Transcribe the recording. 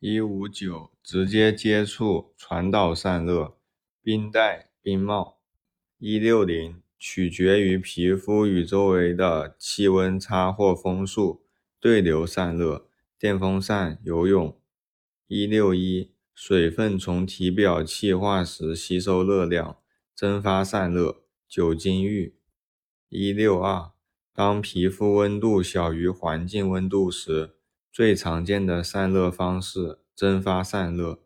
159直接接触传导散热，冰袋、冰帽。160取决于皮肤与周围的气温差或风速，对流散热，电风扇、游泳。161水分从体表气化时吸收热量，蒸发散热，酒精浴。162当皮肤温度小于环境温度时，最常见的散热方式，蒸发散热。